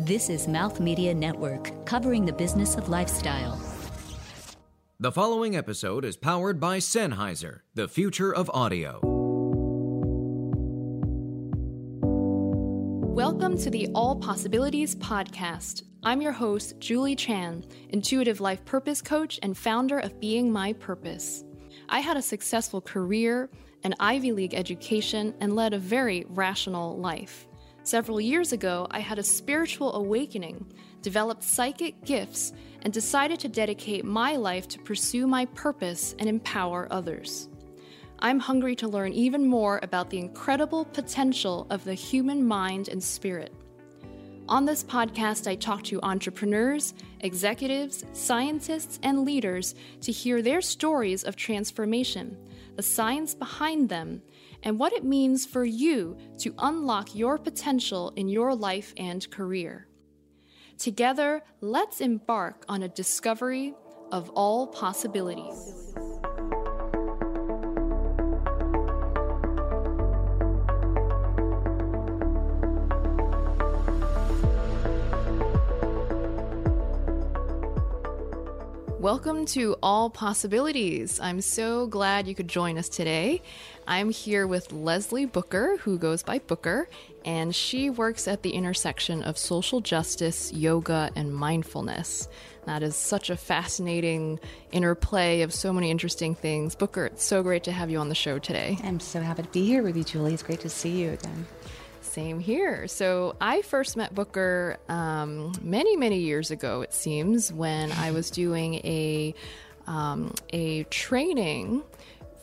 This is Mouth Media Network, covering the business of lifestyle. The following episode is powered by Sennheiser, the future of audio. Welcome to the All Possibilities Podcast. I'm your host, Julie Chan, intuitive life purpose coach and founder of Being My Purpose. I had a successful career, an Ivy League education, and led a very rational life. Several years ago, I had a spiritual awakening, developed psychic gifts, and decided to dedicate my life to pursue my purpose and empower others. I'm hungry to learn even more about the incredible potential of the human mind and spirit. On this podcast, I talk to entrepreneurs, executives, scientists, and leaders to hear their stories of transformation, the science behind them, and what it means for you to unlock your potential in your life and career. Together, let's embark on a discovery of all possibilities. Welcome to All Possibilities. I'm so glad you could join us today. I'm here with Leslie Booker, who goes by Booker, and she works at the intersection of social justice, yoga, and mindfulness. That is such a fascinating interplay of so many interesting things. Booker, it's so great to have you on the show today. I'm so happy to be here with you, Julie. It's great to see you again. Same here. So I first met Booker many years ago, it seems, when I was doing a training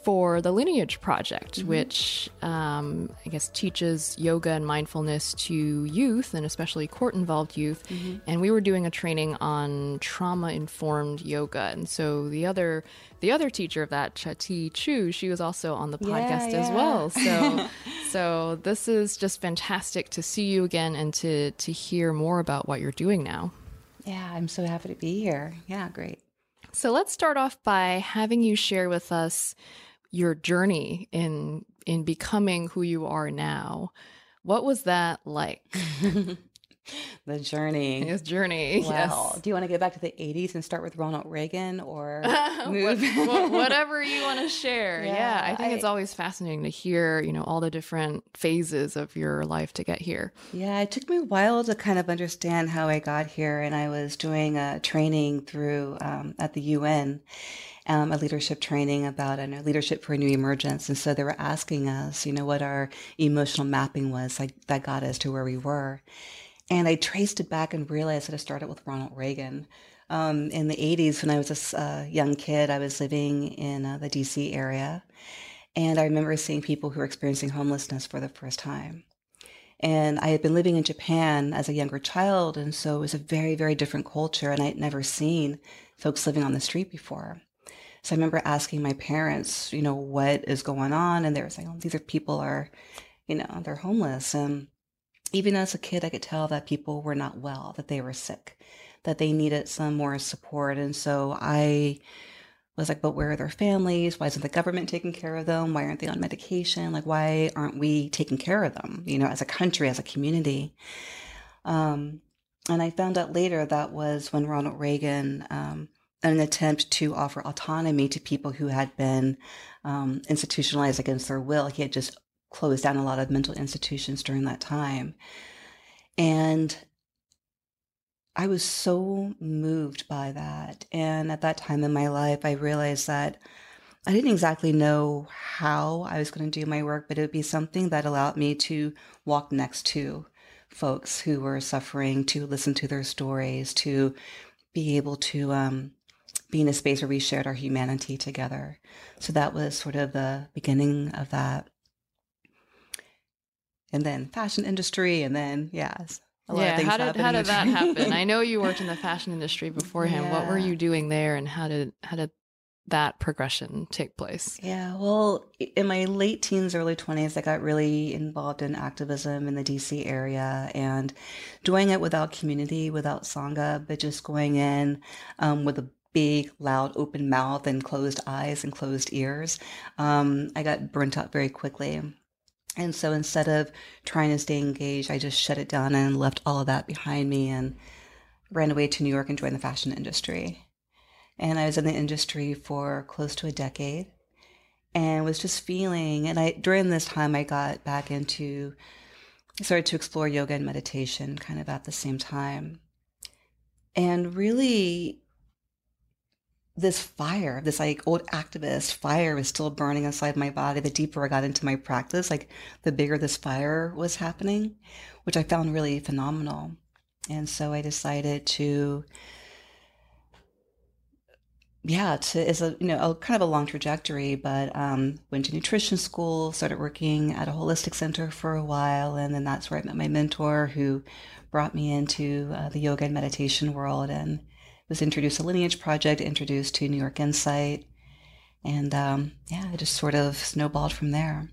for the Lineage Project, which I guess teaches yoga and mindfulness to youth, and especially court-involved youth. And we were doing a training on trauma-informed yoga. And so the other teacher of that, Chati Chu, she was also on the podcast as well. So, so this is just fantastic to see you again and to hear more about what you're doing now. Yeah, I'm so happy to be here. Yeah, great. So let's start off by having you share with us your journey in becoming who you are now. What was that like? The journey. Yes, journey. Wow. Yes. Do you want to get back to the 80s and start with Ronald Reagan or move? Whatever you want to share. Yeah, I think it's always fascinating to hear, you know, all the different phases of your life to get here. Yeah, it took me a while to kind of understand how I got here. And I was doing a training through at the UN, a leadership training about leadership for a new emergence. And so they were asking us, you know, what our emotional mapping was that got us to where we were. And I traced it back and realized that it started with Ronald Reagan. In the 80s, when I was a young kid, I was living in the D.C. area. And I remember seeing people who were experiencing homelessness for the first time. And I had been living in Japan as a younger child, and so it was a very, very different culture. And I had never seen folks living on the street before. So I remember asking my parents, you know, what is going on? And they were saying, oh, these are people are, you know, they're homeless. And even as a kid, I could tell that people were not well, that they were sick, that they needed some more support. And so I was like, but where are their families? Why isn't the government taking care of them? Why aren't they on medication? Like, why aren't we taking care of them, you know, as a country, as a community? And I found out later that was when Ronald Reagan, an attempt to offer autonomy to people who had been institutionalized against their will. He had just closed down a lot of mental institutions during that time. And I was so moved by that. And at that time in my life, I realized that I didn't exactly know how I was going to do my work, but it would be something that allowed me to walk next to folks who were suffering, to listen to their stories, to be able to be in a space where we shared our humanity together. So that was sort of the beginning of that. And then fashion industry, and then, a lot of things happened. Yeah, how did that happen? I know you worked in the fashion industry beforehand. Yeah. What were you doing there, and how did that progression take place? Yeah, well, in my late teens, early 20s, I got really involved in activism in the D.C. area, and doing it without community, without Sangha, but just going in with a big, loud, open mouth and closed eyes and closed ears. I got burnt out very quickly. And so instead of trying to stay engaged, I just shut it down and left all of that behind me and ran away to New York and joined the fashion industry. And I was in the industry for close to a decade and was just feeling, and during this time I got back into, I started to explore yoga and meditation kind of at the same time. And really this fire, this like old activist fire was still burning inside my body. The deeper I got into my practice, like the bigger this fire was happening, which I found really phenomenal. And so I decided to, it's a, a kind of a long trajectory, but went to nutrition school, started working at a holistic center for a while. And then that's where I met my mentor who brought me into the yoga and meditation world, and was introduced to Lineage Project, introduced to New York Insight. And it just sort of snowballed from there.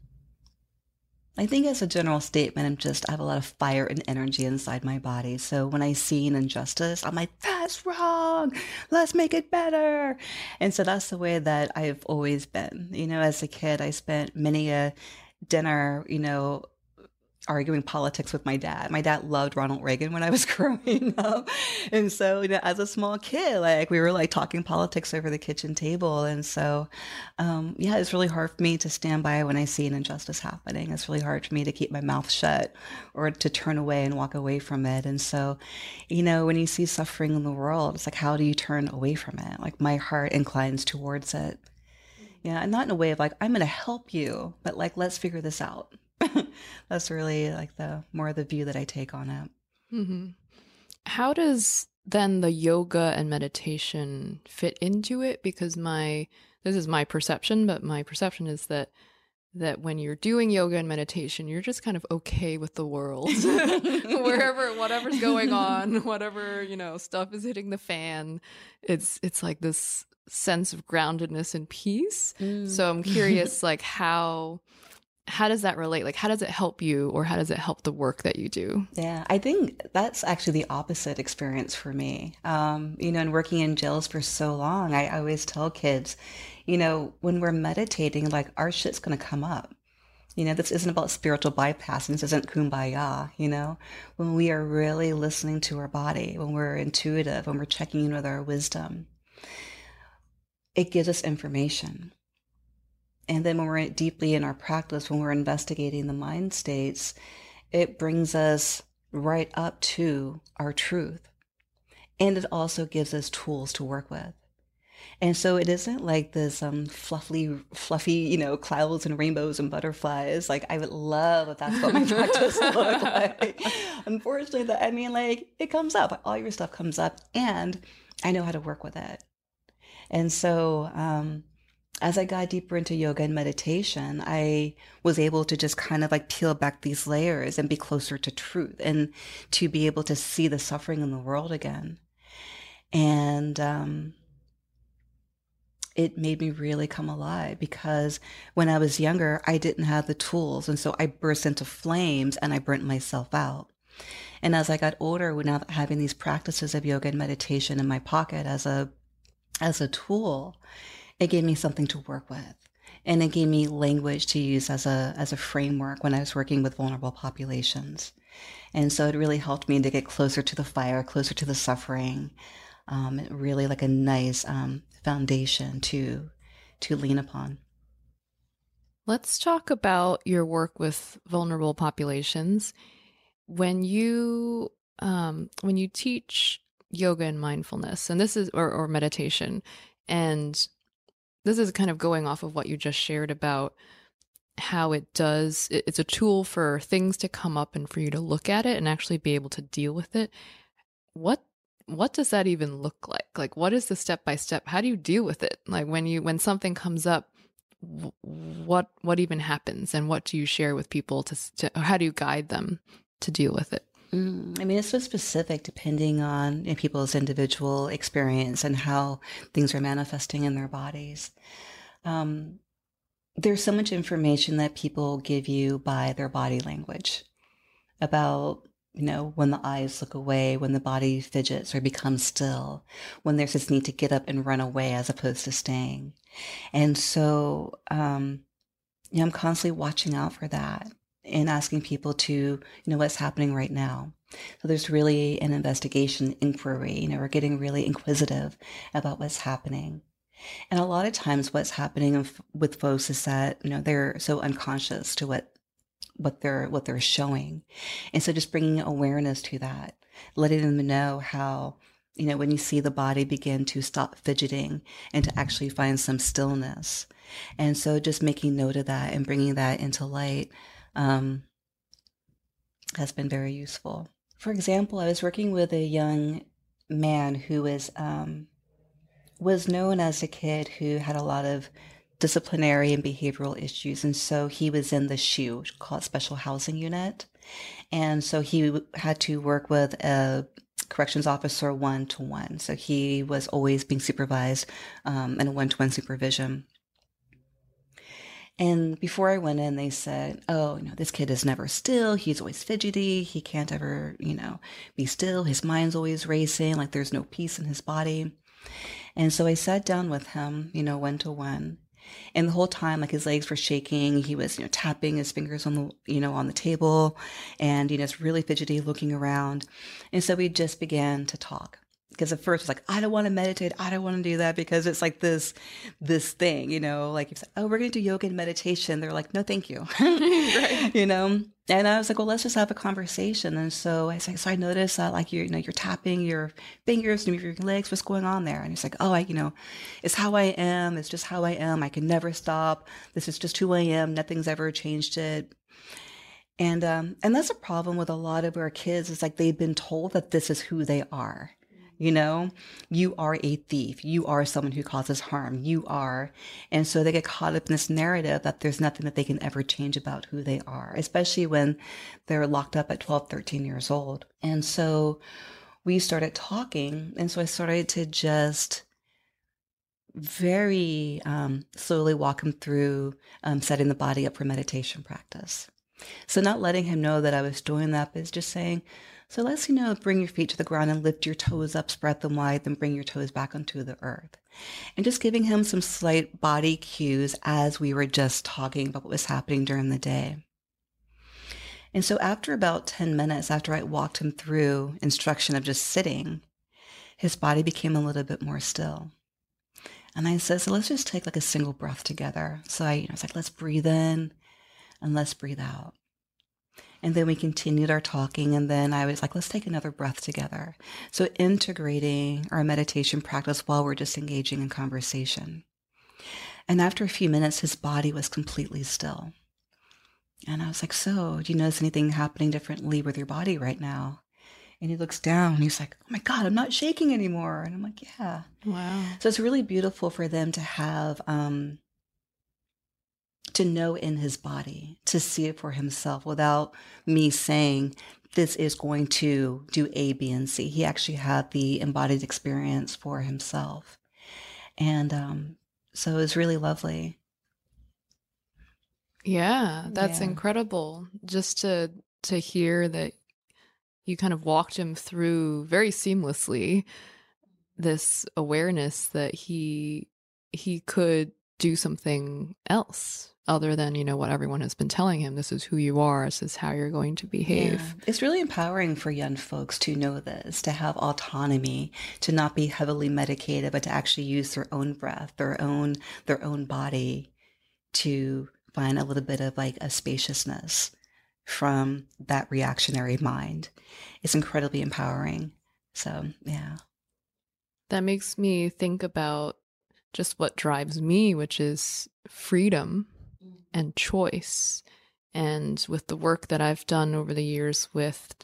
I think as a general statement, I have a lot of fire and energy inside my body. So when I see an injustice, I'm like, that's wrong. Let's make it better. And so that's the way that I've always been. As a kid, I spent many a dinner, arguing politics with my dad. My dad loved Ronald Reagan when I was growing up. And so, as a small kid, we were talking politics over the kitchen table. And so, it's really hard for me to stand by when I see an injustice happening. It's really hard for me to keep my mouth shut or to turn away and walk away from it. And so, when you see suffering in the world, it's like, how do you turn away from it? My heart inclines towards it. Yeah. And not in a way of I'm going to help you, but let's figure this out. That's really the more of the view that I take on it. Mm-hmm. How does then the yoga and meditation fit into it? Because this is my perception, but my perception is that when you're doing yoga and meditation, you're just kind of okay with the world, whatever's going on, whatever stuff is hitting the fan. It's like this sense of groundedness and peace. Mm. So I'm curious, how does that relate? How does it help you, or how does it help the work that you do? Yeah, I think that's actually the opposite experience for me. And working in jails for so long, I always tell kids, when we're meditating, our shit's going to come up. This isn't about spiritual bypassing. This isn't kumbaya, when we are really listening to our body, when we're intuitive, when we're checking in with our wisdom, it gives us information. And then when we're deeply in our practice, when we're investigating the mind states, it brings us right up to our truth. And it also gives us tools to work with. And so it isn't this fluffy, clouds and rainbows and butterflies. I would love if that's what my practice looked like. Unfortunately, it comes up. All your stuff comes up, and I know how to work with it. And so, as I got deeper into yoga and meditation, I was able to just kind of peel back these layers and be closer to truth, and to be able to see the suffering in the world again. And it made me really come alive, because when I was younger, I didn't have the tools. And so I burst into flames and I burnt myself out. And as I got older, without having these practices of yoga and meditation in my pocket as a tool, it gave me something to work with, and it gave me language to use as a framework when I was working with vulnerable populations. And so it really helped me to get closer to the fire, closer to the suffering, really a nice foundation to lean upon. Let's talk about your work with vulnerable populations. When you teach yoga and mindfulness, and this is or meditation, and this is kind of going off of what you just shared about how it's a tool for things to come up and for you to look at it and actually be able to deal with it. What does that even look like? What is the step-by-step? How do you deal with it? When something comes up, what even happens, and what do you share with people or how do you guide them to deal with it? It's so specific depending on people's individual experience and how things are manifesting in their bodies. There's so much information that people give you by their body language about, when the eyes look away, when the body fidgets or becomes still, when there's this need to get up and run away as opposed to staying. And so, I'm constantly watching out for that. and asking people to, what's happening right now. So there's really an investigation, inquiry, we're getting really inquisitive about what's happening. And a lot of times what's happening with folks is that, they're so unconscious to what they're showing. And so just bringing awareness to that, letting them know how, when you see the body begin to stop fidgeting and to actually find some stillness. And so just making note of that and bringing that into light has been very useful. For example, I was working with a young man who was known as a kid who had a lot of disciplinary and behavioral issues. And so he was in the SHU, called Special Housing Unit. And so he had to work with a corrections officer one-to-one. So he was always being supervised in a one-to-one supervision. And before I went in, they said, this kid is never still. He's always fidgety. He can't ever, be still. His mind's always racing, like there's no peace in his body. And so I sat down with him, one-to-one. And the whole time, his legs were shaking. He was, tapping his fingers on the, on the table and, it's really fidgety, looking around. And so we just began to talk. Because at first it's like, I don't want to meditate. I don't want to do that because it's like this thing, like you said, we're going to do yoga and meditation. They're like, no, thank you. Right. And I was like, well, let's just have a conversation. And so I noticed that like, you're tapping your fingers, you move your legs, what's going on there? And it's like, it's how I am. It's just how I am. I can never stop. This is just who I am. Nothing's ever changed it. And that's a problem with a lot of our kids. It's like, they've been told that this is who they are. You are a thief. You are someone who causes harm. You are. And so they get caught up in this narrative that there's nothing that they can ever change about who they are, especially when they're locked up at 12, 13 years old. And so we started talking. And so I started to just very slowly walk him through setting the body up for meditation practice. So not letting him know that I was doing that, but just saying, so let's, bring your feet to the ground and lift your toes up, spread them wide, then bring your toes back onto the earth. And just giving him some slight body cues as we were just talking about what was happening during the day. And so after about 10 minutes, after I walked him through instruction of just sitting, his body became a little bit more still. And I said, so let's just take a single breath together. So I was like, let's breathe in and let's breathe out. And then we continued our talking. And then I was like, let's take another breath together. So integrating our meditation practice while we're just engaging in conversation. And after a few minutes, his body was completely still. And I was like, so do you notice anything happening differently with your body right now? And he looks down and he's like, oh my God, I'm not shaking anymore. And I'm like, yeah. Wow. So it's really beautiful for them to have, to know in his body, to see it for himself without me saying, this is going to do A, B, and C. He actually had the embodied experience for himself. And so it was really lovely. Yeah, that's incredible. Just to hear that you kind of walked him through very seamlessly this awareness that he could do something else other than, what everyone has been telling him. This is who you are. This is how you're going to behave. Yeah. It's really empowering for young folks to know this, to have autonomy, to not be heavily medicated, but to actually use their own breath, their own body to find a little bit of a spaciousness from that reactionary mind. It's incredibly empowering. So, yeah. That makes me think about just what drives me, which is freedom and choice. And with the work that I've done over the years with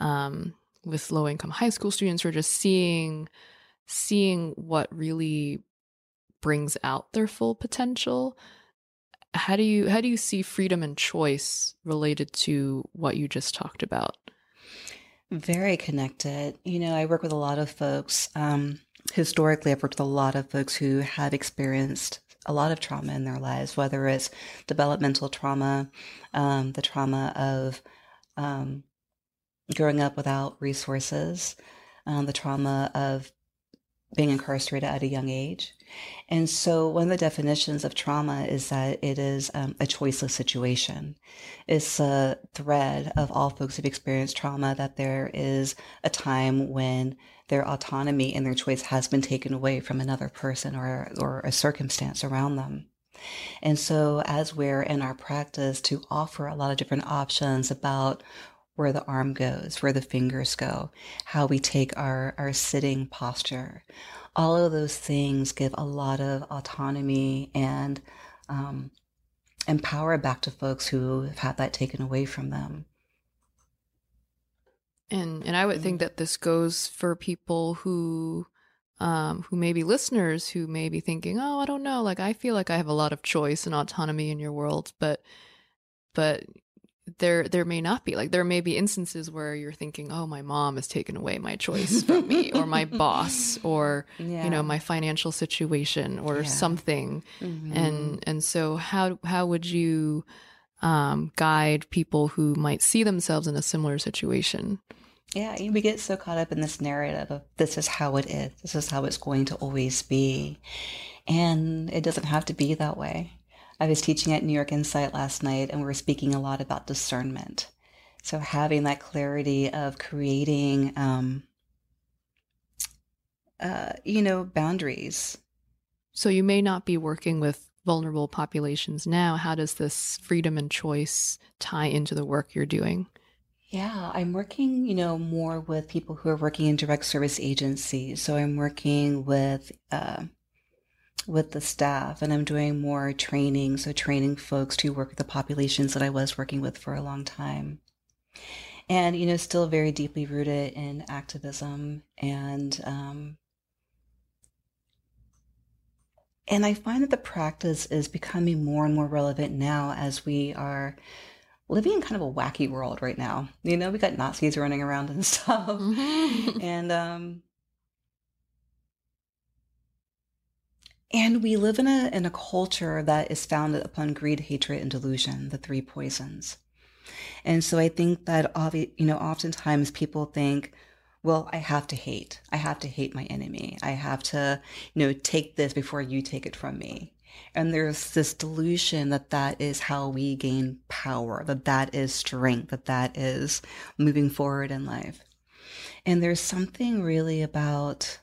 low-income high school students, we're just seeing what really brings out their full potential. How do you see freedom and choice related to what you just talked about? Very connected. I work with a lot of folks. Historically, I've worked with a lot of folks who have experienced a lot of trauma in their lives, whether it's developmental trauma, the trauma of growing up without resources, the trauma of being incarcerated at a young age. And so one of the definitions of trauma is that it is a choiceless situation. It's a thread of all folks who've experienced trauma, that there is a time when their autonomy and their choice has been taken away from another person or a circumstance around them. And so as we're in our practice to offer a lot of different options about where the arm goes, where the fingers go, how we take our sitting posture, all of those things give a lot of autonomy and power back to folks who have had that taken away from them. And I would think that this goes for people who may be listeners, who may be thinking, oh, I don't know, like I feel like I have a lot of choice and autonomy in your world, but there may not be, like there may be instances where you're thinking, oh, my mom has taken away my choice from me, or my boss, or you know, my financial situation, or something. Mm-hmm. And so how would you guide people who might see themselves in a similar situation? Yeah, we get so caught up in this narrative of this is how it is, this is how it's going to always be, and it doesn't have to be that way. I was teaching at New York Insight last night, and we were speaking a lot about discernment. So having that clarity of creating, you know, boundaries. So you may not be working with vulnerable populations now. How does this freedom and choice tie into the work you're doing? Yeah, I'm working, you know, more with people who are working in direct service agencies. So I'm working with the staff, and I'm doing more training. So training folks to work with the populations that I was working with for a long time. And, you know, still very deeply rooted in activism. And I find that the practice is becoming more and more relevant now as we are living in kind of a wacky world right now. You know, we got Nazis running around and stuff. Mm-hmm. And we live in a culture that is founded upon greed, hatred, and delusion, the three poisons. And so I think that, you know, oftentimes people think, well, I have to hate my enemy. I have to, you know, take this before you take it from me. And there's this delusion that that is how we gain power, that that is strength, that that is moving forward in life. And there's something really about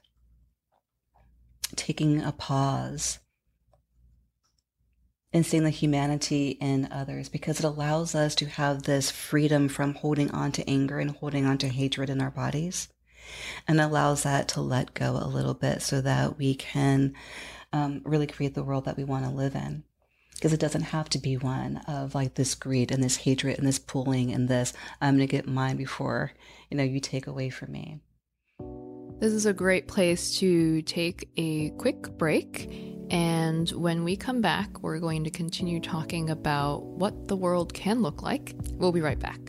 taking a pause and seeing the humanity in others, because it allows us to have this freedom from holding on to anger and holding on to hatred in our bodies, and allows that to let go a little bit so that we can really create the world that we want to live in. Because it doesn't have to be one of like this greed and this hatred and this pulling and this, I'm going to get mine before, you know, you take away from me. This is a great place to take a quick break, and when we come back, we're going to continue talking about what the world can look like. We'll be right back.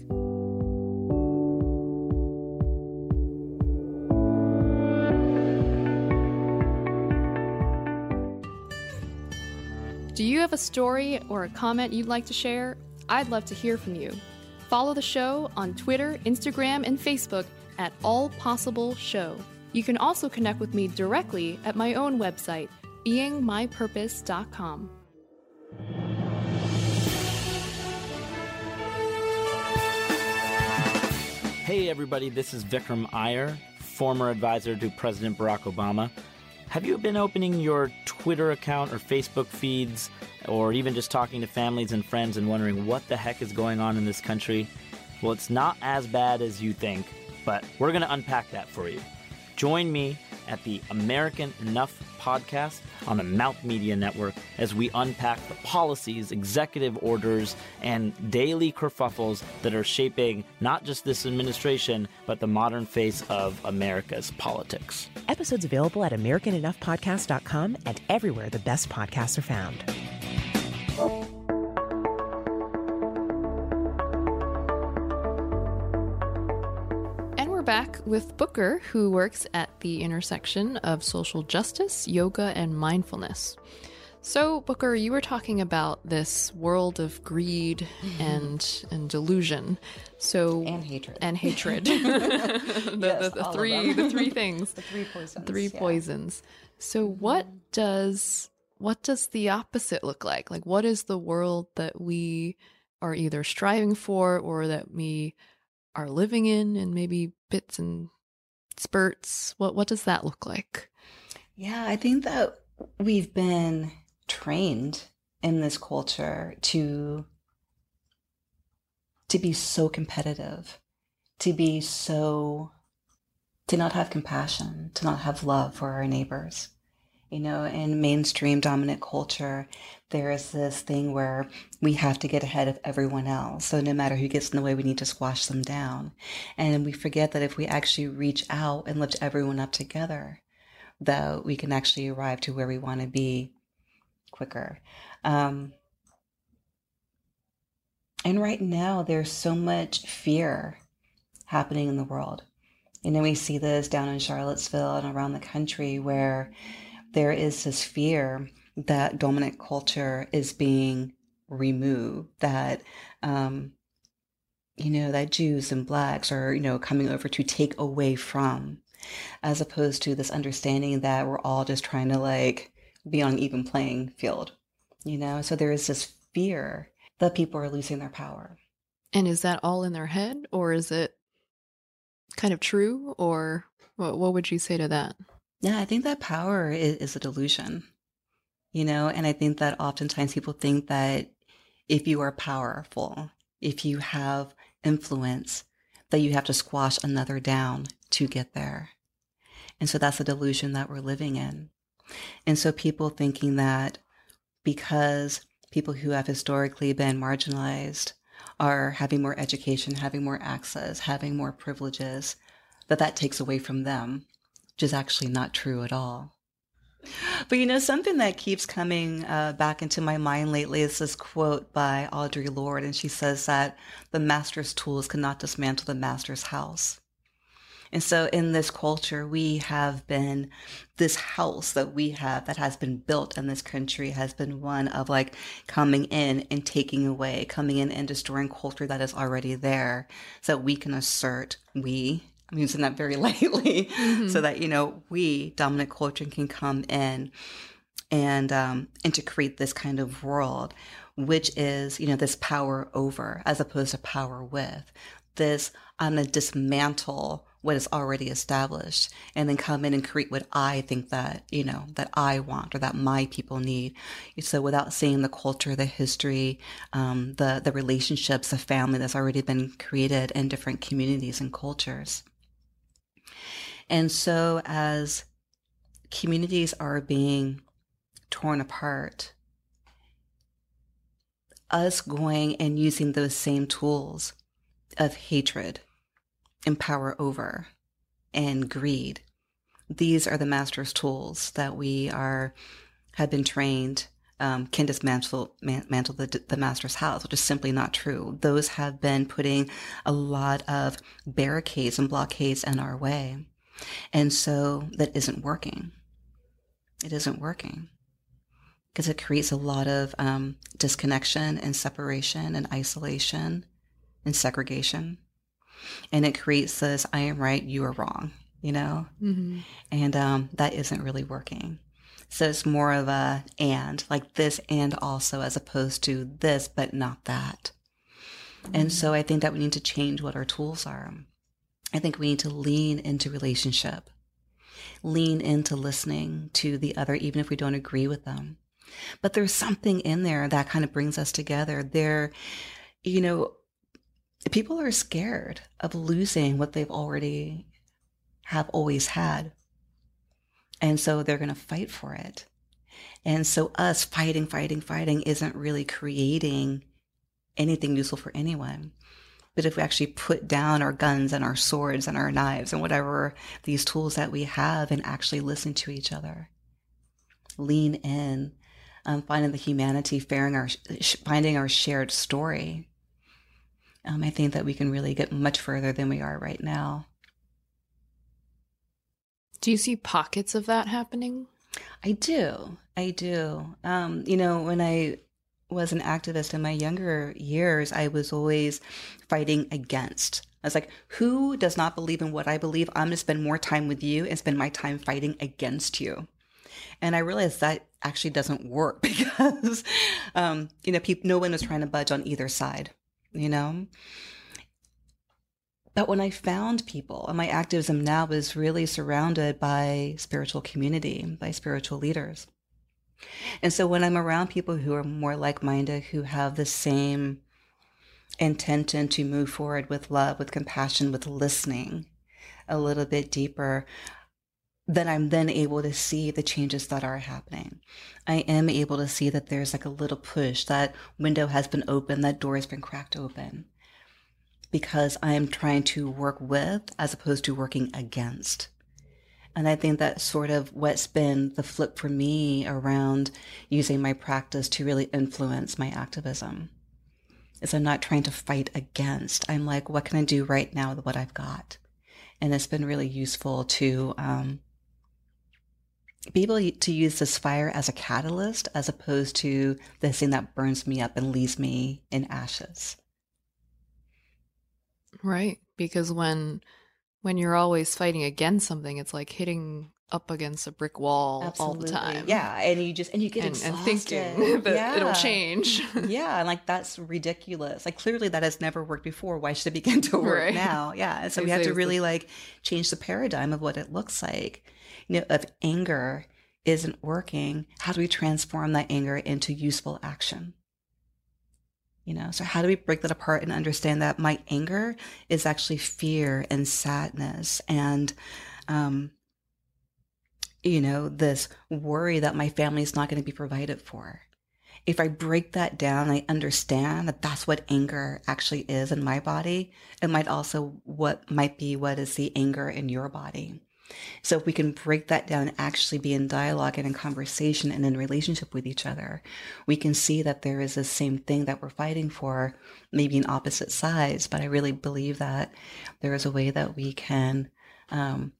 Do you have a story or a comment you'd like to share? I'd love to hear from you. Follow the show on Twitter, Instagram, and Facebook at All Possible Show. You can also connect with me directly at my own website, beingmypurpose.com. Hey everybody, this is Vikram Iyer, former advisor to President Barack Obama. Have you been opening your Twitter account or Facebook feeds, or even just talking to families and friends and wondering what the heck is going on in this country? Well, it's not as bad as you think, but we're going to unpack that for you. Join me at the American Enough podcast on the Mouth Media Network as we unpack the policies, executive orders, and daily kerfuffles that are shaping not just this administration, but the modern face of America's politics. Episodes available at AmericanEnoughPodcast.com and everywhere the best podcasts are found. Back with Booker, who works at the intersection of social justice, yoga, and mindfulness. So, Booker, you were talking about this world of greed and delusion. So and hatred. the three things. The three poisons. So, what does the opposite look like? Like, what is the world that we are either striving for or that we are living in maybe bits and spurts? What does that look like? Yeah, I think that we've been trained in this culture to be so competitive, to not have compassion, to not have love for our neighbors. You know, in mainstream dominant culture, there is this thing where we have to get ahead of everyone else. So no matter who gets in the way, we need to squash them down. And we forget that if we actually reach out and lift everyone up together, that we can actually arrive to where we want to be quicker. And right now, there's so much fear happening in the world. You know, we see this down in Charlottesville and around the country where there is this fear that dominant culture is being removed, that, you know, that Jews and blacks are, you know, coming over to take away from, as opposed to this understanding that we're all just trying to like be on an even playing field, you know? So there is this fear that people are losing their power. And is that all in their head, or is it kind of true, or what would you say to that? Yeah, I think that power is a delusion, you know, and I think that oftentimes people think that if you are powerful, if you have influence, that you have to squash another down to get there. And so that's the delusion that we're living in. And so people thinking that because people who have historically been marginalized are having more education, having more access, having more privileges, that takes away from them. Which is actually not true at all. But you know, something that keeps coming back into my mind lately is this quote by Audrey Lorde, and she says that the master's tools cannot dismantle the master's house. And so in this culture, we have been, this house that we have that has been built in this country has been one of like coming in and taking away, coming in and destroying culture that is already there so that we can assert I'm using that very lightly, so that, you know, we, dominant culture, can come in and to create this kind of world, which is, you know, this power over as opposed to power with. This, I'm going to dismantle what is already established and then come in and create what I think that, you know, that I want or that my people need. So without seeing the culture, the history, the relationships, the family that's already been created in different communities and cultures. And so as communities are being torn apart, us going and using those same tools of hatred and power over and greed, these are the master's tools that we have been trained can dismantle the master's house, which is simply not true. Those have been putting a lot of barricades and blockades in our way. And so that isn't working. It isn't working because it creates a lot of disconnection and separation and isolation and segregation. And it creates this, I am right, you are wrong, you know? Mm-hmm. And that isn't really working. So it's more of a and, like this and also, as opposed to this, but not that. Mm-hmm. And so I think that we need to change what our tools are. I think we need to lean into relationship, lean into listening to the other, even if we don't agree with them. But there's something in there that kind of brings us together. There, you know, people are scared of losing what they've already have always had. And so they're going to fight for it. And so us fighting isn't really creating anything useful for anyone. But if we actually put down our guns and our swords and our knives and whatever these tools that we have and actually listen to each other, lean in, finding the humanity, finding our shared story, I think that we can really get much further than we are right now. Do you see pockets of that happening? I do. When I was an activist in my younger years, I was always fighting against. I was like, who does not believe in what I believe? I'm going to spend more time with you and spend my time fighting against you. And I realized that actually doesn't work because, no one was trying to budge on either side, But when I found people, and my activism now is really surrounded by spiritual community, by spiritual leaders. And so when I'm around people who are more like-minded, who have the same intention to move forward with love, with compassion, with listening a little bit deeper, then I'm then able to see the changes that are happening. I am able to see that there's like a little push, that window has been opened, that door has been cracked open, because I am trying to work with as opposed to working against. And I think that's sort of what's been the flip for me around using my practice to really influence my activism. Is I'm not trying to fight against. I'm like, what can I do right now with what I've got? And it's been really useful to be able to use this fire as a catalyst, as opposed to the thing that burns me up and leaves me in ashes. Right. Because when you're always fighting against something, it's like hitting up against a brick wall. Absolutely. All the time. Yeah. And you get exhausted. And thinking that it'll change. Yeah. And like, that's ridiculous. Like, clearly that has never worked before. Why should it begin to work now? Yeah. And so we have to really like change the paradigm of what it looks like, if anger isn't working, how do we transform that anger into useful action? So how do we break that apart and understand that my anger is actually fear and sadness and, this worry that my family is not going to be provided for. If I break that down, I understand that that's what anger actually is in my body. It might also what is the anger in your body. So if we can break that down and actually be in dialogue and in conversation and in relationship with each other, we can see that there is the same thing that we're fighting for, maybe in opposite sides. But I really believe that there is a way that we can come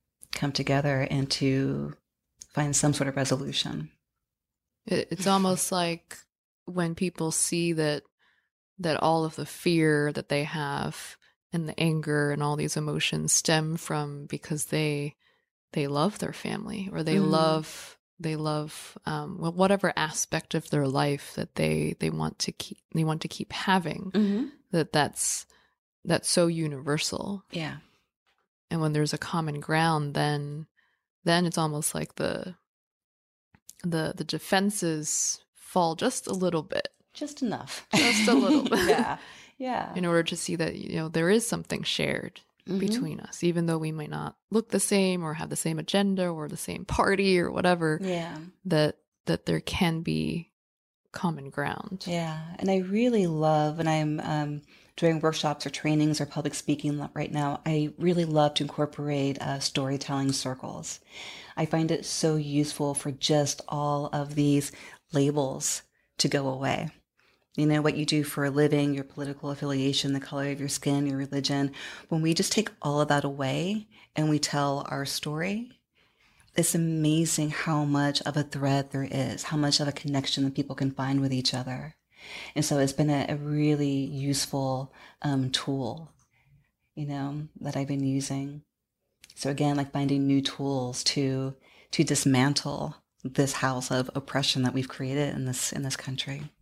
together and to find some sort of resolution. It's almost like when people see that all of the fear that they have and the anger and all these emotions stem from because they love their family, or they love whatever aspect of their life that they want to keep having. Mm-hmm. That's so universal. Yeah. And when there's a common ground, then it's almost like the defenses fall just a little bit, just enough, just a little bit. Yeah. Yeah. In order to see that, there is something shared. Mm-hmm. Between us, even though we might not look the same or have the same agenda or the same party or whatever, that there can be common ground. Yeah. And I really love, and I'm doing workshops or trainings or public speaking right now, I really love to incorporate storytelling circles. I find it so useful for just all of these labels to go away. What you do for a living, your political affiliation, the color of your skin, your religion. When we just take all of that away and we tell our story, it's amazing how much of a thread there is, how much of a connection that people can find with each other. And so it's been a really useful tool, that I've been using. So again, like finding new tools to dismantle this house of oppression that we've created in this country.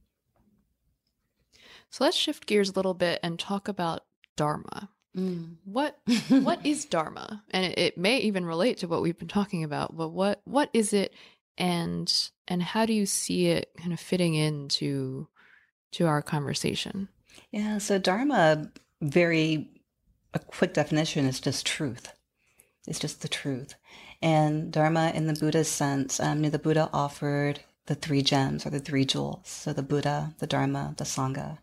So let's shift gears a little bit and talk about Dharma. Mm. What is Dharma? And it may even relate to what we've been talking about, but what is it and how do you see it kind of fitting into our conversation? Yeah, so Dharma, a quick definition is just truth. It's just the truth. And Dharma in the Buddhist sense, the Buddha offered the three gems or the three jewels. So the Buddha, the Dharma, the Sangha.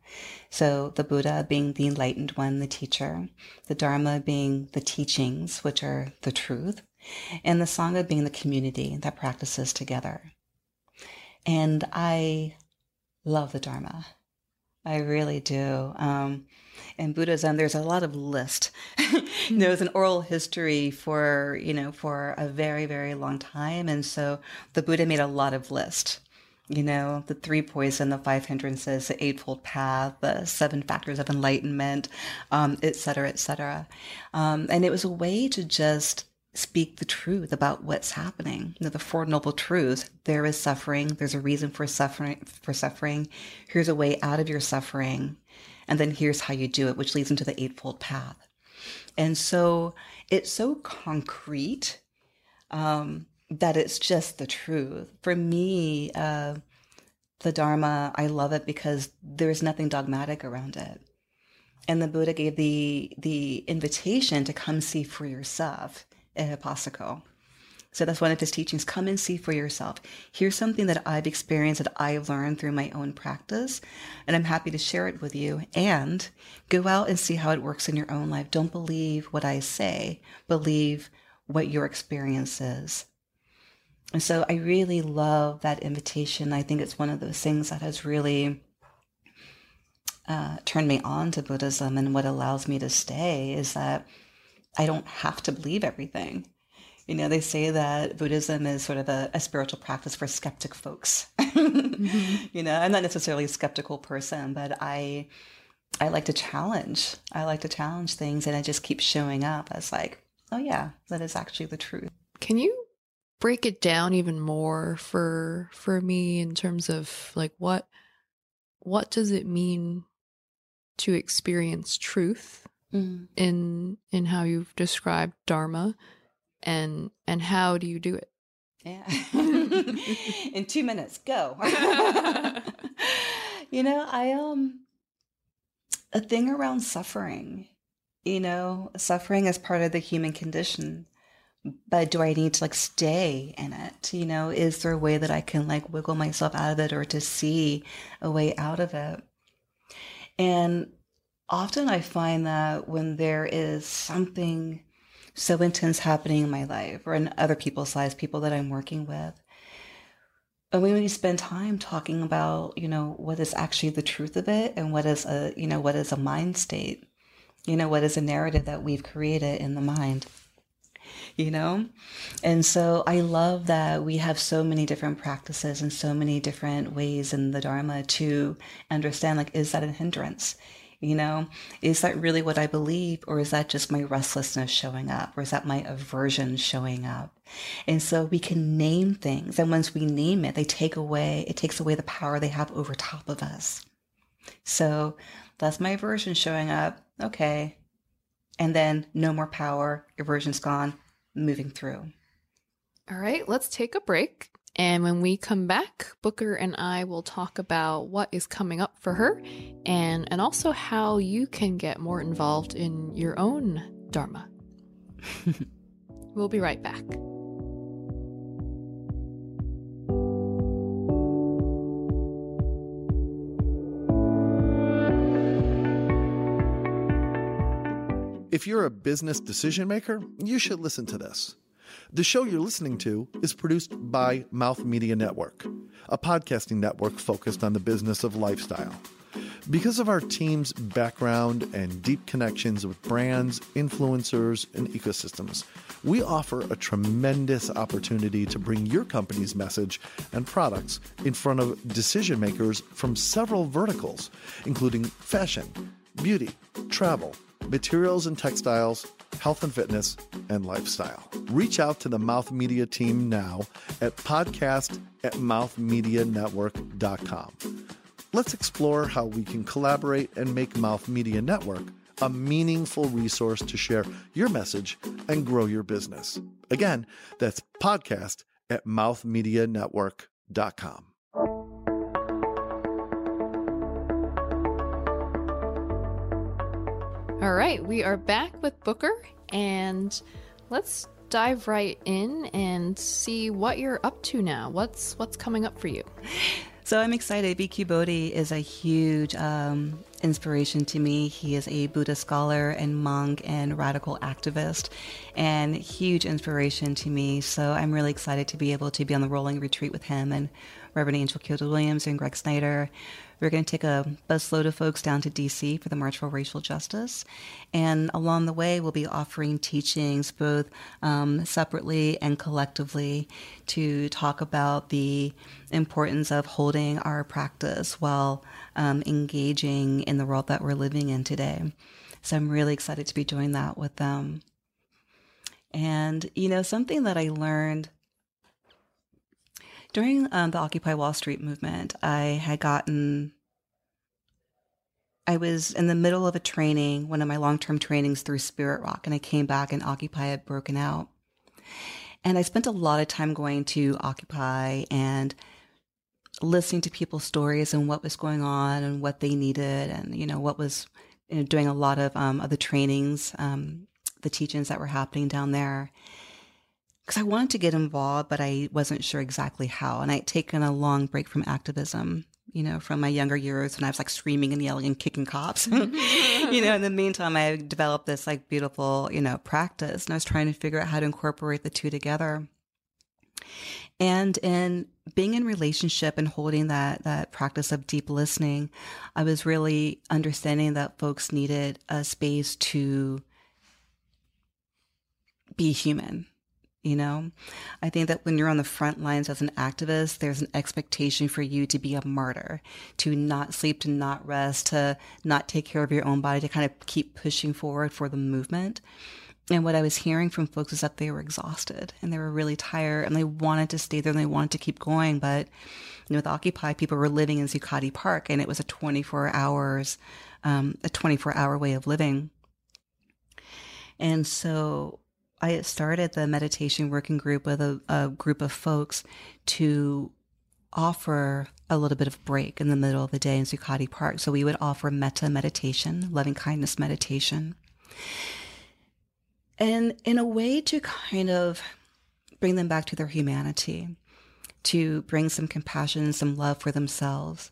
So the Buddha being the enlightened one, the teacher, the Dharma being the teachings, which are the truth, and the Sangha being the community that practices together. And I love the Dharma. I really do. In Buddhism, there's a lot of list. There's an oral history for, you know, for a very, very long time. And so the Buddha made a lot of list, you know, the 3 poison, the 5 hindrances, the 8-fold path, the 7 factors of enlightenment, et cetera, et cetera. And it was a way to just speak the truth about what's happening. You know, the 4 noble truths. There is suffering. There's a reason for suffering, Here's a way out of your suffering. And then here's how you do it, which leads into the 8-fold path. And so it's so concrete, that it's just the truth. For me, the Dharma, I love it because there's nothing dogmatic around it. And the Buddha gave the invitation to come see for yourself. So that's one of his teachings. Come and see for yourself. Here's something that I've experienced, that I've learned through my own practice, and I'm happy to share it with you. And go out and see how it works in your own life. Don't believe what I say. Believe what your experience is. And so I really love that invitation. I think it's one of those things that has really turned me on to Buddhism, and what allows me to stay is that I don't have to believe everything. You know, they say that Buddhism is sort of a spiritual practice for skeptic folks. Mm-hmm. You know, I'm not necessarily a skeptical person, but I like to challenge. I like to challenge things, and I just keep showing up as like, oh yeah, that is actually the truth. Can you break it down even more for me in terms of like what does it mean to experience truth? Mm. In how you've described Dharma, and how do you do it? Yeah. In 2 minutes, go. You know, a thing around suffering, you know, suffering is part of the human condition, but do I need to like stay in it? You know, is there a way that I can like wiggle myself out of it, or to see a way out of it? And often I find that when there is something so intense happening in my life or in other people's lives, people that I'm working with, and when we spend time talking about, you know, what is actually the truth of it, and what is a, you know, what is a mind state, you know, what is a narrative that we've created in the mind, you know? And so I love that we have so many different practices and so many different ways in the Dharma to understand, like, is that a hindrance? You know, is that really what I believe, or is that just my restlessness showing up, or is that my aversion showing up? And so we can name things, and once we name it, it takes away the power they have over top of us. So that's my aversion showing up. Okay. And then no more power. Aversion's gone. Moving through. All right, let's take a break. And when we come back, Booker and I will talk about what is coming up for her, and also how you can get more involved in your own Dharma. We'll be right back. If you're a business decision maker, you should listen to this. The show you're listening to is produced by Mouth Media Network, a podcasting network focused on the business of lifestyle. Because of our team's background and deep connections with brands, influencers, and ecosystems, we offer a tremendous opportunity to bring your company's message and products in front of decision makers from several verticals, including fashion, beauty, travel, materials and textiles, health and fitness, and lifestyle. Reach out to the Mouth Media team now at podcast@mouthmedianetwork.com. Let's explore how we can collaborate and make Mouth Media Network a meaningful resource to share your message and grow your business. Again, that's podcast@mouthmedianetwork.com. All right, we are back with Booker, and let's dive right in and see what you're up to now. What's coming up for you? So I'm excited. Bhikkhu Bodhi is a huge inspiration to me. He is a Buddha scholar and monk and radical activist, and huge inspiration to me. So I'm really excited to be able to be on the rolling retreat with him and Reverend Angel Kilda Williams and Greg Snyder. We're going to take a busload of folks down to D.C. for the March for Racial Justice. And along the way, we'll be offering teachings both separately and collectively to talk about the importance of holding our practice while engaging in the world that we're living in today. So I'm really excited to be doing that with them. And, you know, something that I learned during the Occupy Wall Street movement, I was in the middle of a training, one of my long-term trainings through Spirit Rock, and I came back and Occupy had broken out. And I spent a lot of time going to Occupy and listening to people's stories and what was going on and what they needed and, you know, what was, you know, doing a lot of the trainings, the teach-ins that were happening down there. Because I wanted to get involved, but I wasn't sure exactly how. And I'd taken a long break from activism, you know, from my younger years when I was like screaming and yelling and kicking cops. You know, in the meantime, I developed this like beautiful, you know, practice. And I was trying to figure out how to incorporate the two together. And in being in relationship and holding that practice of deep listening, I was really understanding that folks needed a space to be human. You know, I think that when you're on the front lines as an activist, there's an expectation for you to be a martyr, to not sleep, to not rest, to not take care of your own body, to kind of keep pushing forward for the movement. And what I was hearing from folks is that they were exhausted and they were really tired and they wanted to stay there and they wanted to keep going. But, you know, with Occupy, people were living in Zuccotti Park and it was a 24-hour way of living. And so I started the meditation working group with a group of folks to offer a little bit of break in the middle of the day in Zuccotti Park. So we would offer metta meditation, loving kindness meditation. And in a way to kind of bring them back to their humanity, to bring some compassion and some love for themselves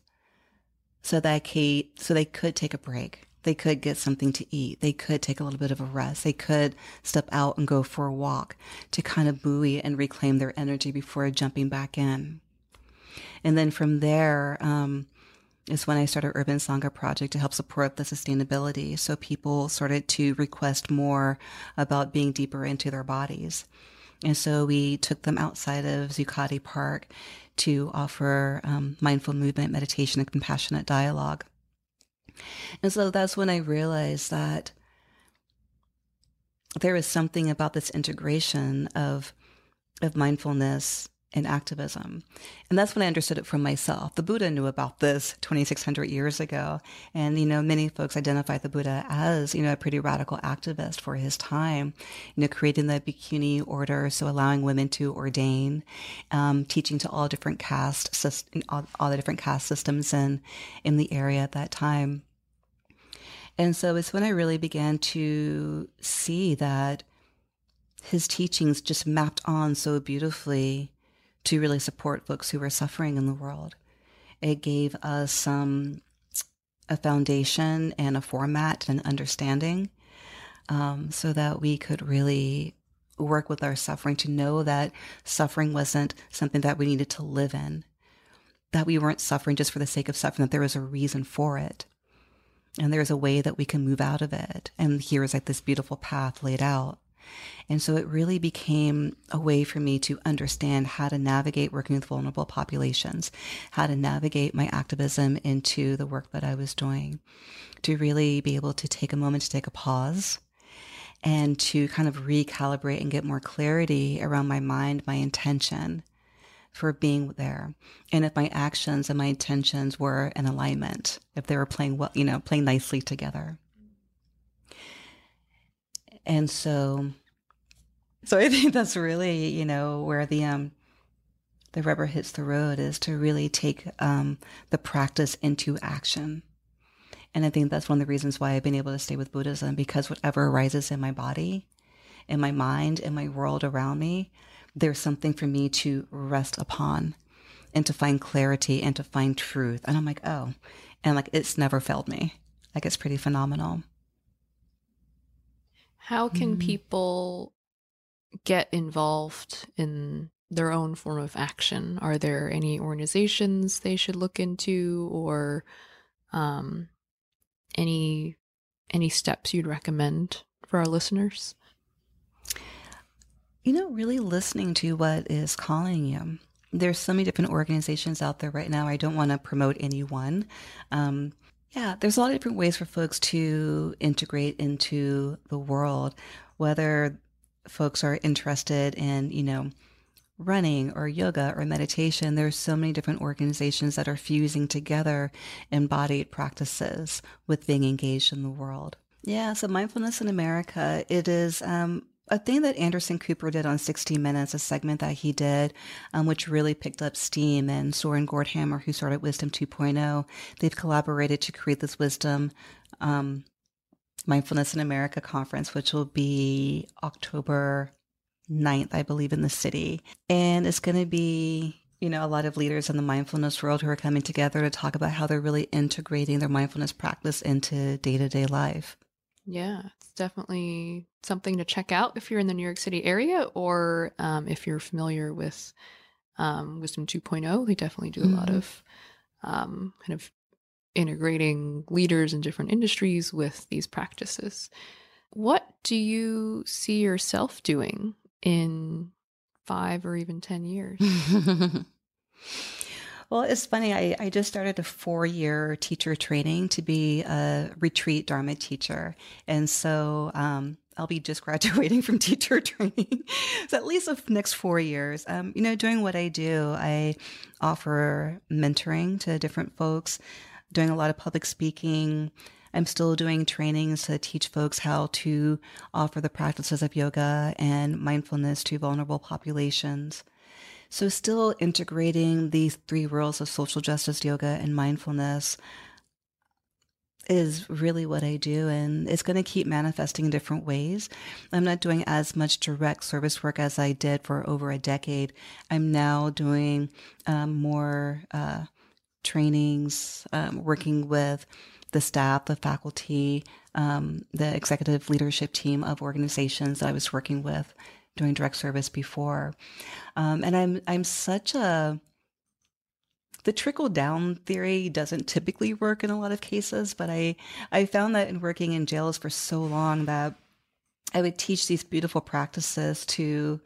so they could take a break. They could get something to eat. They could take a little bit of a rest. They could step out and go for a walk to kind of buoy and reclaim their energy before jumping back in. And then from there is when I started Urban Sangha Project to help support the sustainability. So people started to request more about being deeper into their bodies. And so we took them outside of Zuccotti Park to offer mindful movement, meditation, and compassionate dialogue. And so that's when I realized that there is something about this integration of mindfulness and activism. And that's when I understood it from myself. The Buddha knew about this 2,600 years ago. And, you know, many folks identify the Buddha as, you know, a pretty radical activist for his time, you know, creating the Bhikkhuni order. So allowing women to ordain, teaching to all the different caste systems in the area at that time. And so it's when I really began to see that his teachings just mapped on so beautifully to really support folks who were suffering in the world. It gave us a foundation and a format and understanding so that we could really work with our suffering, to know that suffering wasn't something that we needed to live in, that we weren't suffering just for the sake of suffering, that there was a reason for it. And there's a way that we can move out of it. And here's like this beautiful path laid out. And so it really became a way for me to understand how to navigate working with vulnerable populations, how to navigate my activism into the work that I was doing, to really be able to take a moment to take a pause and to kind of recalibrate and get more clarity around my mind, my intention for being there. And if my actions and my intentions were in alignment, if they were playing well, you know, playing nicely together. And so I think that's really, you know, where the rubber hits the road, is to really take the practice into action. And I think that's one of the reasons why I've been able to stay with Buddhism, because whatever arises in my body, in my mind, in my world around me, there's something for me to rest upon and to find clarity and to find truth. And I'm like, oh, and like, it's never failed me. Like, it's pretty phenomenal. How can people get involved in their own form of action? Are there any organizations they should look into, or any steps you'd recommend for our listeners? You know, really listening to what is calling you. There's so many different organizations out there right now. I don't want to promote any one. Yeah, there's a lot of different ways for folks to integrate into the world, whether folks are interested in, you know, running or yoga or meditation. There's so many different organizations that are fusing together embodied practices with being engaged in the world. Yeah, so mindfulness in America, it is a thing that Anderson Cooper did on 60 Minutes, a segment that he did, which really picked up steam. And Soren Gordhammer, who started Wisdom 2.0, they've collaborated to create this Wisdom Mindfulness in America conference, which will be October 9th, I believe, in the city. And it's going to be, you know, a lot of leaders in the mindfulness world who are coming together to talk about how they're really integrating their mindfulness practice into day-to-day life. Yeah, it's definitely something to check out if you're in the New York City area, or if you're familiar with Wisdom 2.0. They definitely do a lot of kind of integrating leaders in different industries with these practices. What do you see yourself doing in 5 or even 10 years? Well, it's funny. I just started a 4-year teacher training to be a retreat Dharma teacher. And so I'll be just graduating from teacher training. So at least the next 4 years, you know, doing what I do, I offer mentoring to different folks, doing a lot of public speaking. I'm still doing trainings to teach folks how to offer the practices of yoga and mindfulness to vulnerable populations. So still integrating these 3 rules of social justice, yoga, and mindfulness is really what I do. And it's going to keep manifesting in different ways. I'm not doing as much direct service work as I did for over a decade. I'm now doing more trainings, working with the staff, the faculty, the executive leadership team of organizations that I was working with doing direct service before. And I'm such a, the trickle down theory doesn't typically work in a lot of cases, but I found that in working in jails for so long that I would teach these beautiful practices to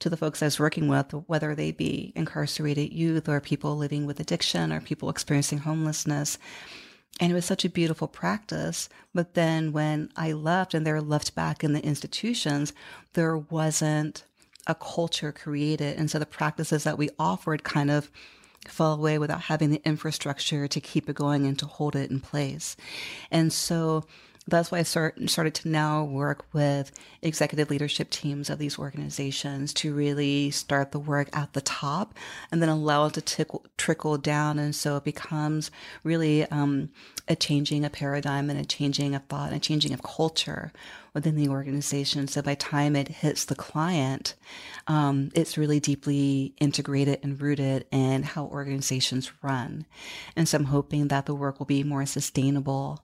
the folks I was working with, whether they be incarcerated youth or people living with addiction or people experiencing homelessness. And it was such a beautiful practice. But then when I left and they're left back in the institutions, there wasn't a culture created. And so the practices that we offered kind of fell away without having the infrastructure to keep it going and to hold it in place. And so that's why I started to now work with executive leadership teams of these organizations to really start the work at the top and then allow it to trickle down. And so it becomes really a changing of paradigm and a changing of thought and a changing of culture within the organization. So by the time it hits the client, it's really deeply integrated and rooted in how organizations run. And so I'm hoping that the work will be more sustainable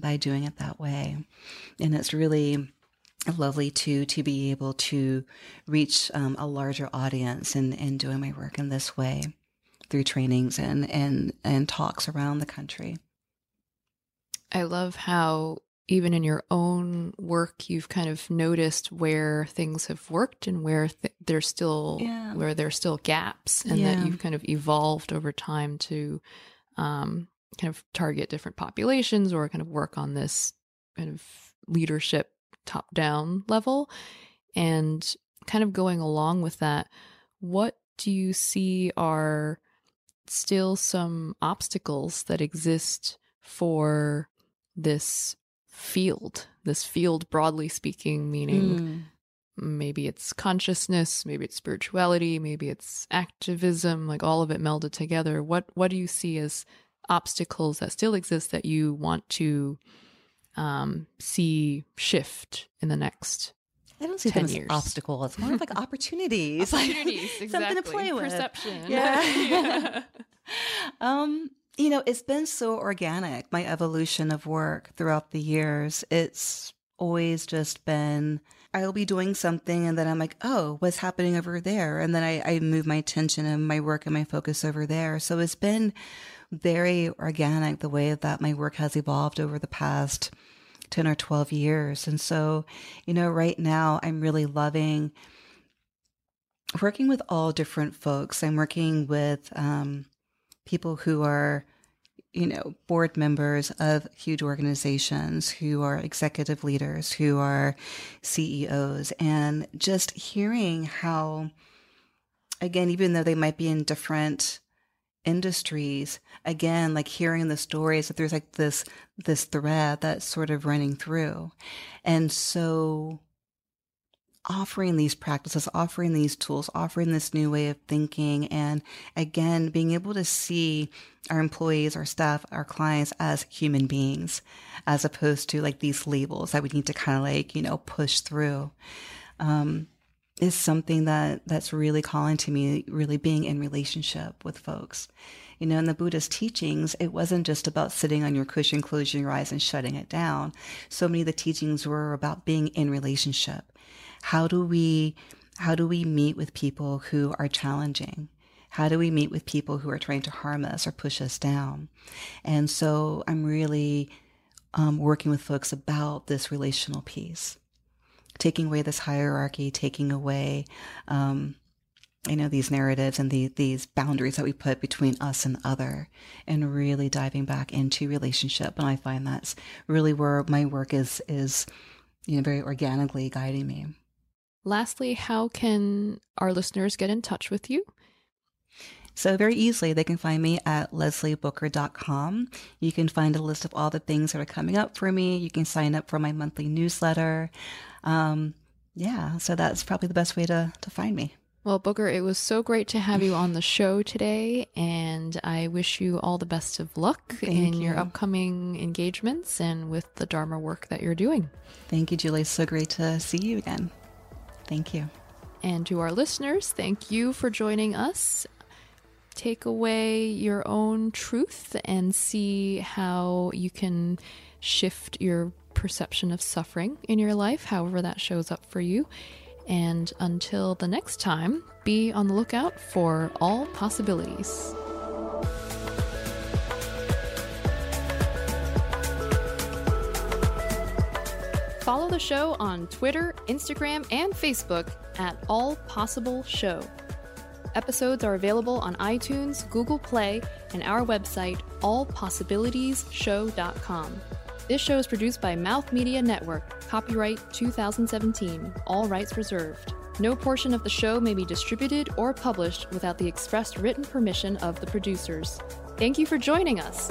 by doing it that way. And it's really lovely to be able to reach a larger audience and doing my work in this way through trainings and talks around the country. I love how even in your own work, you've kind of noticed where things have worked and where there's still gaps, and that you've kind of evolved over time to kind of target different populations or kind of work on this kind of leadership top-down level. And kind of going along with that, what do you see are still some obstacles that exist for this field, broadly speaking, meaning maybe it's consciousness, maybe it's spirituality, maybe it's activism, like all of it melded together. What do you see as obstacles that still exist that you want to see shift in the next 10 years? I don't see them as obstacles. It's more of like opportunities. Exactly. Something to play with. Perception. Yeah. you know, it's been so organic, my evolution of work throughout the years. It's always just been, I'll be doing something and then I'm like, oh, what's happening over there? And then I move my attention and my work and my focus over there. So it's been very organic, the way that my work has evolved over the past 10 or 12 years. And so, you know, right now I'm really loving working with all different folks. I'm working with people who are, you know, board members of huge organizations, who are executive leaders, who are CEOs, and just hearing how, again, even though they might be in different industries, again, like hearing the stories, that there's like this thread that's sort of running through. And so offering these practices, offering these tools, offering this new way of thinking, and again, being able to see our employees, our staff, our clients as human beings, as opposed to like these labels that we need to kind of like, you know, push through, is something that's really calling to me, really being in relationship with folks. You know, in the Buddha's teachings, it wasn't just about sitting on your cushion, closing your eyes and shutting it down. So many of the teachings were about being in relationship. How do we meet with people who are challenging? How do we meet with people who are trying to harm us or push us down? And so I'm really working with folks about this relational piece, taking away this hierarchy, taking away, you know, these narratives and these boundaries that we put between us and other, and really diving back into relationship. And I find that's really where my work is, you know, very organically guiding me. Lastly, how can our listeners get in touch with you? So very easily, they can find me at lesliebooker.com. You can find a list of all the things that are coming up for me. You can sign up for my monthly newsletter. Yeah, so that's probably the best way to find me. Well, Booker, it was so great to have you on the show today, and I wish you all the best of luck in your upcoming engagements and with the Dharma work that you're doing. Thank you, Julie. So great to see you again. Thank you. And to our listeners, thank you for joining us. Take away your own truth and see how you can shift your perception of suffering in your life, however that shows up for you. And until the next time, be on the lookout for all possibilities. Follow the show on Twitter, Instagram, and Facebook at All Possible Show. Episodes are available on iTunes, Google Play, and our website, allpossibilitiesshow.com. This show is produced by Mouth Media Network, copyright 2017, all rights reserved. No portion of the show may be distributed or published without the express written permission of the producers. Thank you for joining us.